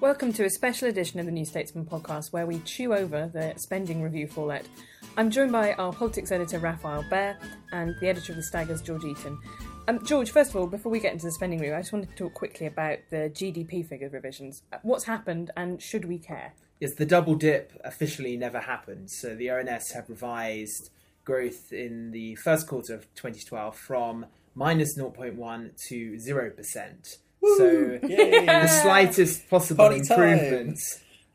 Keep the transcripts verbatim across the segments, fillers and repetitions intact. Welcome to a special edition of the New Statesman podcast, where we chew over the spending review fallout. I'm joined by our politics editor, Rafael Behr, and the editor of the Staggers, George Eaton. Um, George, first of all, before we get into the spending review, I just wanted to talk quickly about the G D P figure revisions. What's happened and should we care? Yes, the double dip officially never happened. So the O N S have revised growth in the first quarter of twenty twelve from minus zero point one to zero percent. So yeah. the slightest possible Party improvement,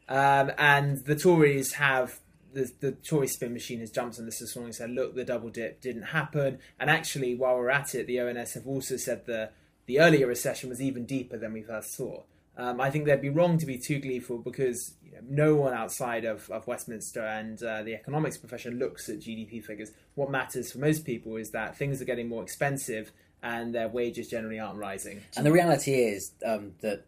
um, and the Tories have the the Tory spin machine has jumped on this this morning. Said, look, the double dip didn't happen, and actually, while we're at it, the O N S have also said the the earlier recession was even deeper than we first saw. Um, I think they'd be wrong to be too gleeful because you know, no one outside of, of Westminster and uh, the economics profession looks at G D P figures. What matters for most people is that things are getting more expensive, and their wages generally aren't rising. And the reality is um, that,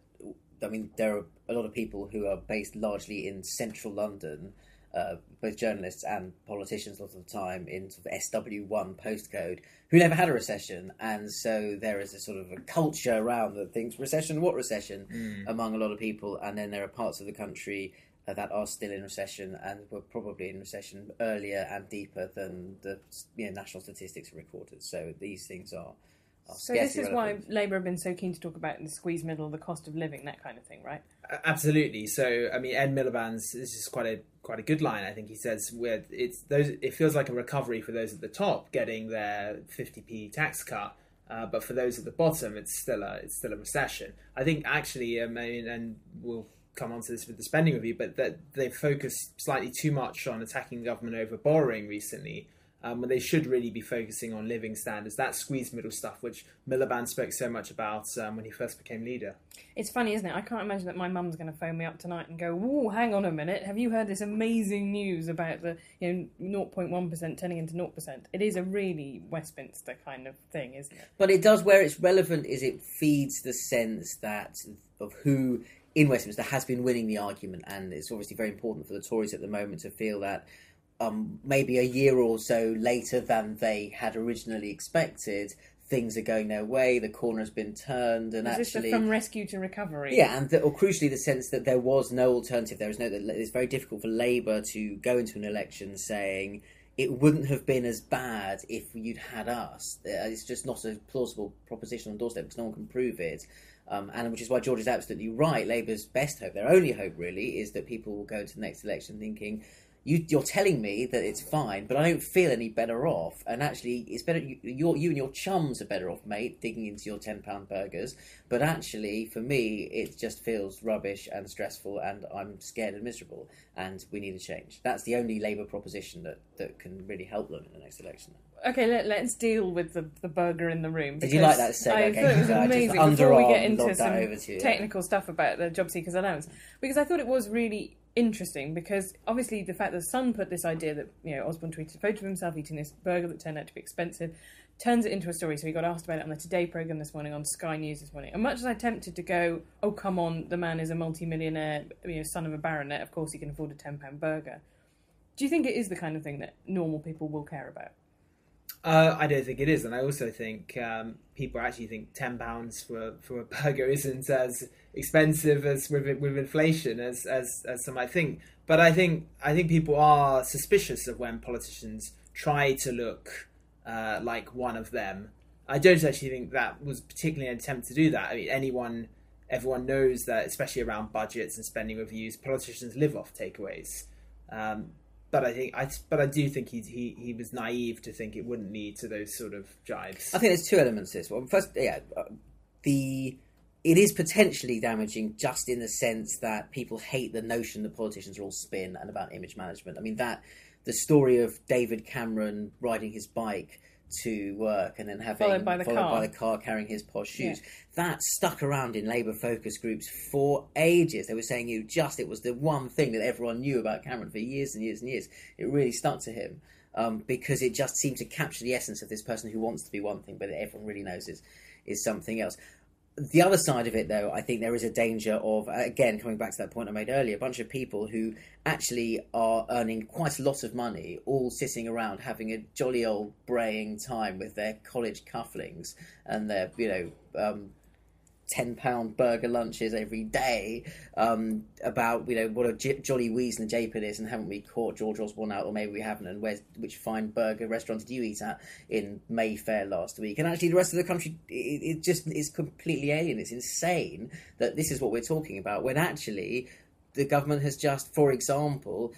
I mean, there are a lot of people who are based largely in central London, uh, both journalists and politicians a lot of the time, in sort of S W one postcode, who never had a recession. And so there is a sort of a culture around that thinks, recession, what recession, mm. among a lot of people. And then there are parts of the country uh, that are still in recession and were probably in recession earlier and deeper than the you know, national statistics recorded. So these things are... So this is relevant. Why Labour have been so keen to talk about the squeeze middle, the cost of living, that kind of thing, right? Absolutely. So, I mean, Ed Miliband's, this is quite a quite a good line, I think he says, where it's those. It feels like a recovery for those at the top getting their fifty p tax cut, uh, but for those at the bottom, it's still a, it's still a recession. I think actually, I mean, and we'll come on to this with the spending review, but that they focused slightly too much on attacking the government over borrowing recently, Um, when they should really be focusing on living standards, that squeeze middle stuff, which Miliband spoke so much about um, when he first became leader. It's funny, isn't it? I can't imagine that my mum's going to phone me up tonight and go, "Whoa, hang on a minute, have you heard this amazing news about the you know zero point one percent turning into zero percent? It is a really Westminster kind of thing, isn't it? But it does, where it's relevant is it feeds the sense that of who in Westminster has been winning the argument, and it's obviously very important for the Tories at the moment to feel that Um, maybe a year or so later than they had originally expected, things are going their way, the corner's been turned, and is actually... This from rescue to recovery? Yeah, and the, or crucially the sense that there was no alternative. There was no. It's very difficult for Labour to go into an election saying, it wouldn't have been as bad if you'd had us. It's just not a plausible proposition on doorstep because no one can prove it. Um, and which is why George is absolutely right. Labour's best hope, their only hope really, is that people will go into the next election thinking... You, you're telling me that it's fine, but I don't feel any better off. And actually, it's better. You, you're, you and your chums are better off, mate, digging into your ten pound burgers. But actually, for me, it just feels rubbish and stressful, and I'm scared and miserable. And we need a change. That's the only Labour proposition that, that can really help them in the next election. Okay, let, let's deal with the, the burger in the room. Did you like that segue? I thought it was amazing. Before we get into some technical stuff about the job seekers allowance, because I thought it was really interesting, because obviously the fact that Sun put this idea that you know Osborne tweeted a photo of himself eating this burger that turned out to be expensive, turns it into a story. So he got asked about it on the Today programme this morning, on Sky News this morning. And much as I tempted to go, oh come on, the man is a multi-millionaire, you know, son of a baronet, of course he can afford a ten pound burger. Do you think it is the kind of thing that normal people will care about? Uh, I don't think it is, and I also think um, people actually think ten pounds for, for a burger isn't as expensive as with with inflation as, as, as some might think. But I think I think people are suspicious of when politicians try to look uh, like one of them. I don't actually think that was particularly an attempt to do that. I mean, anyone, everyone knows that, especially around budgets and spending reviews, politicians live off takeaways. Um, but I think, I, but I do think he, he he was naive to think it wouldn't lead to those sort of jibes. I think there's two elements to this. Well, first, yeah, the it is potentially damaging just in the sense that people hate the notion that politicians are all spin and about image management. I mean, that the story of David Cameron riding his bike to work and then having followed by the, followed car. By the car carrying his posh shoes. Yeah. That stuck around in Labour focus groups for ages. They were saying you just it was the one thing that everyone knew about Cameron for years and years and years. It really stuck to him um, because it just seemed to capture the essence of this person who wants to be one thing but that everyone really knows is is something else. The other side of it, though, I think there is a danger of, again, coming back to that point I made earlier, a bunch of people who actually are earning quite a lot of money, all sitting around having a jolly old braying time with their college cufflinks and their, you know, um, ten pound burger lunches every day um, about, you know, what a j- jolly wheeze and a japer is and haven't we caught George Osborne out, or maybe we haven't, and where's, which fine burger restaurant did you eat at in Mayfair last week? And actually the rest of the country, it, it just is completely alien. It's insane that this is what we're talking about when actually the government has just, for example,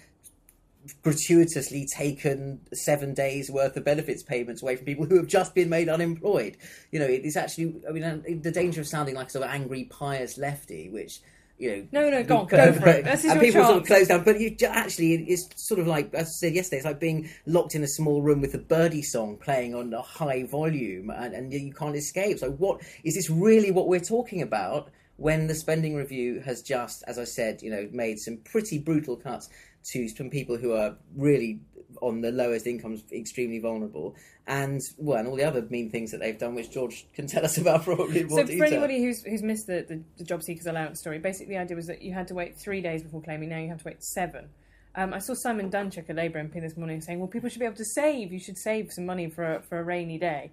gratuitously taken seven days worth of benefits payments away from people who have just been made unemployed. You know, it's actually, I mean, the danger of sounding like a sort of angry, pious lefty, which, you know... No, no, go on, go for it. This is and your people chance. Sort of close down. But you actually, it's sort of like, as I said yesterday, it's like being locked in a small room with the Birdie song playing on a high volume and, and you can't escape. So what, is this really what we're talking about when the spending review has just, as I said, you know, made some pretty brutal cuts to some people who are really on the lowest incomes, extremely vulnerable, and well, and all the other mean things that they've done, which George can tell us about probably more detail. So for anybody who's who's missed the, the, the job seekers allowance story, basically the idea was that you had to wait three days before claiming. Now you have to wait seven. Um, I saw Simon Duncheck, a Labour M P, this morning saying, "Well, people should be able to save. You should save some money for a, for a rainy day,"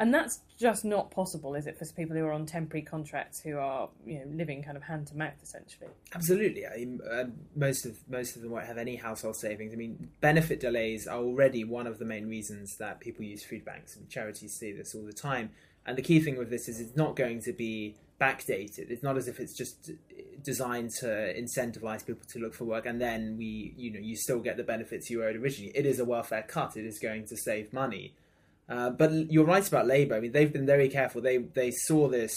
and that's just not possible, is it, for people who are on temporary contracts who are, you know, living kind of hand to mouth essentially? Absolutely. I mean, uh, most of most of them won't have any household savings. I mean, benefit delays are already one of the main reasons that people use food banks, and charities see this all the time. And the key thing with this is it's not going to be backdated. It's not as if it's just designed to incentivize people to look for work and then we, you know, you still get the benefits you owed originally. It is a welfare cut. It is going to save money. Uh, but you're right about Labour. I mean, they've been very careful. They they saw this.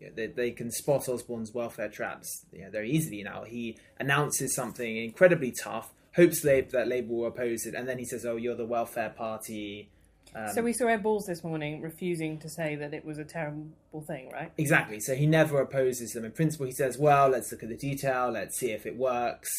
You know, they they can spot Osborne's welfare traps, you know, very easily now. He announces something incredibly tough, hopes Labour, that Labour will oppose it, and then he says, "Oh, you're the welfare party." Um, so we saw Ed Balls this morning refusing to say that it was a terrible thing, right? Exactly. So he never opposes them. In principle, he says, "Well, let's look at the detail. Let's see if it works,"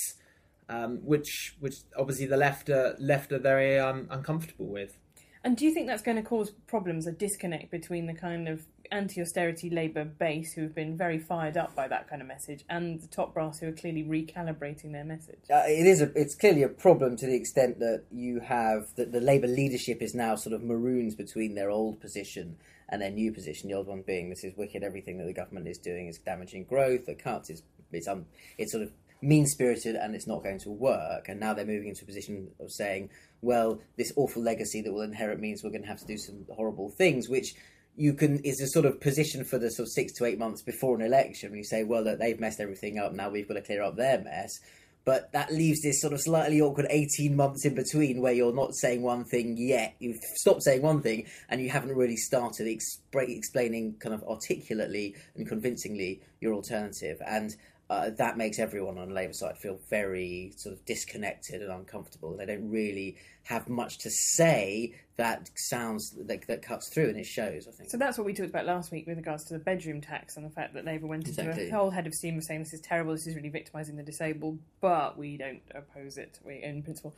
um, which which obviously the left are, left are very um, uncomfortable with. And do you think that's going to cause problems, a disconnect between the kind of anti-austerity Labour base who have been very fired up by that kind of message and the top brass who are clearly recalibrating their message? Uh, it is a, it's clearly a problem to the extent that you have, that the Labour leadership is now sort of maroons between their old position and their new position, the old one being this is wicked, everything that the government is doing is damaging growth, the cuts, is it's, um, it's sort of mean-spirited and it's not going to work. And now they're moving into a position of saying, well, this awful legacy that we'll inherit means we're going to have to do some horrible things, which you can is a sort of position for the sort of six to eight months before an election when you say, well, look, they've messed everything up, now we've got to clear up their mess. But that leaves this sort of slightly awkward eighteen months in between where you're not saying one thing yet, you've stopped saying one thing and you haven't really started exp- explaining kind of articulately and convincingly your alternative. And Uh, that makes everyone on the Labour side feel very sort of disconnected and uncomfortable. They don't really have much to say that sounds that, that cuts through, and it shows, I think. So that's what we talked about last week with regards to the bedroom tax and the fact that Labour went into exactly. a whole head of steam of saying this is terrible, this is really victimising the disabled, but we don't oppose it we, in principle.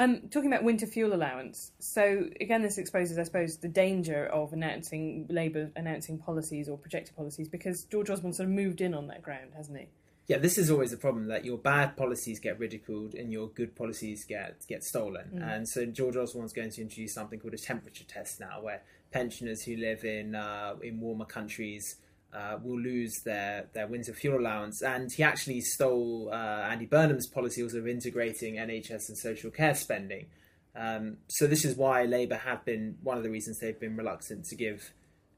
Um, talking about winter fuel allowance, so again this exposes, I suppose, the danger of announcing Labour announcing policies or projected policies, because George Osborne sort of moved in on that ground, hasn't he? Yeah, this is always the problem, that your bad policies get ridiculed and your good policies get, get stolen. Mm. And so George Osborne's going to introduce something called a temperature test now, where pensioners who live in uh, in warmer countries uh, will lose their, their winter fuel allowance. And he actually stole uh, Andy Burnham's policy also of integrating N H S and social care spending. Um, so this is why Labour have been, one of the reasons they've been reluctant to give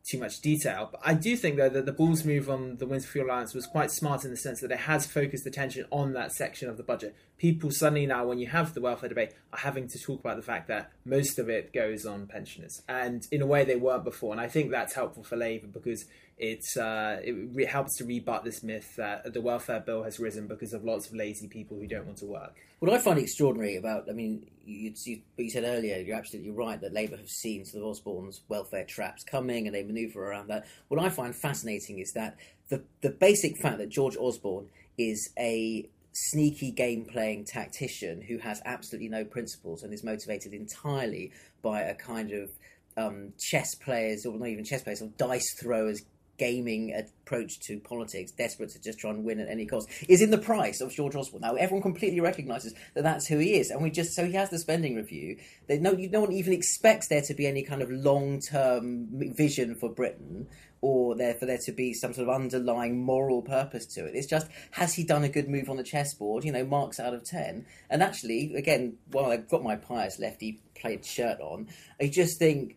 too much detail. But I do think, though, that the Balls move on the winter fuel allowance was quite smart in the sense that it has focused attention on that section of the budget. people suddenly now, when you have the welfare debate, are having to talk about the fact that most of it goes on pensioners. And in a way they weren't before. And I think that's helpful for Labour because it's, uh, it re- helps to rebut this myth that the welfare bill has risen because of lots of lazy people who don't want to work. What I find extraordinary about, I mean, you, you, you said earlier, you're absolutely right that Labour have seen sort of Osborne's welfare traps coming and they manoeuvre around that. What I find fascinating is that the the basic fact that George Osborne is a sneaky game-playing tactician who has absolutely no principles and is motivated entirely by a kind of um, chess players, or not even chess players, or dice throwers gaming approach to politics, desperate to just try and win at any cost, is in the price of George Osborne. Now, everyone completely recognises that that's who he is, and we just so he has the spending review. They, no, no one even expects there to be any kind of long-term vision for Britain, or there for there to be some sort of underlying moral purpose to it. It's just, has he done a good move on the chessboard? You know, marks out of ten. And actually, again, while I've got my pious lefty plaid shirt on, I just think,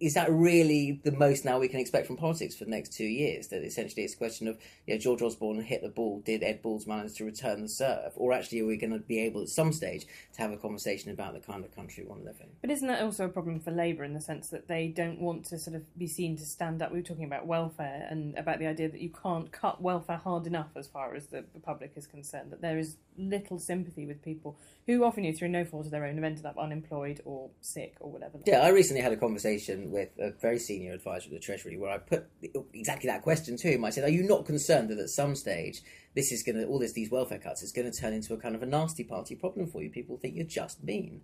is that really the most now we can expect from politics for the next two years? That essentially it's a question of, you know, George Osborne hit the ball, did Ed Balls manage to return the serve? Or actually are we going to be able at some stage to have a conversation about the kind of country we want to live in? But isn't that also a problem for Labour in the sense that they don't want to sort of be seen to stand up? We were talking about welfare and about the idea that you can't cut welfare hard enough as far as the public is concerned, that there is little sympathy with people who often, you know, through no fault of their own have ended up unemployed or sick or whatever. Yeah, I recently had a conversation with a very senior advisor at the Treasury where I put exactly that question to him. I said, are you not concerned that at some stage this is going to, all this, these welfare cuts is going to turn into a kind of a nasty party problem for you? People think you're just mean,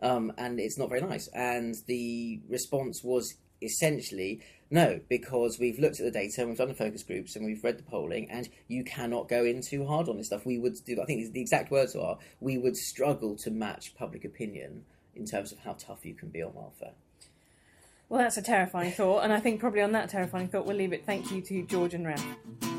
um, and it's not very nice. And the response was essentially, no, because we've looked at the data and we've done the focus groups and we've read the polling, and you cannot go in too hard on this stuff. We would do, I think the exact words are, we would struggle to match public opinion in terms of how tough you can be on welfare. Well, that's a terrifying thought, and I think probably on that terrifying thought we'll leave it. Thank you to George and Ralph.